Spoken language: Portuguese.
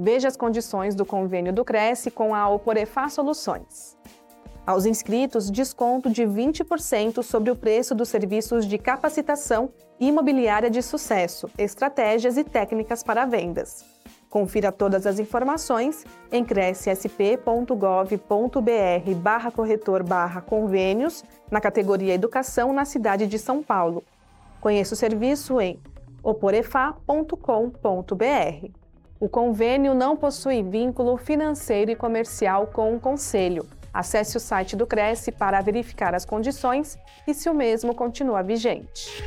Veja as condições do convênio do CRECI com a Oporefah Soluções. Aos inscritos, desconto de 20% sobre o preço dos serviços de capacitação imobiliária de sucesso, estratégias e técnicas para vendas. Confira todas as informações em crecisp.gov.br/corretor/convênios na categoria Educação na cidade de São Paulo. Conheça o serviço em oporefah.com.br. O convênio não possui vínculo financeiro e comercial com o Conselho. Acesse o site do CRECI para verificar as condições e se o mesmo continua vigente.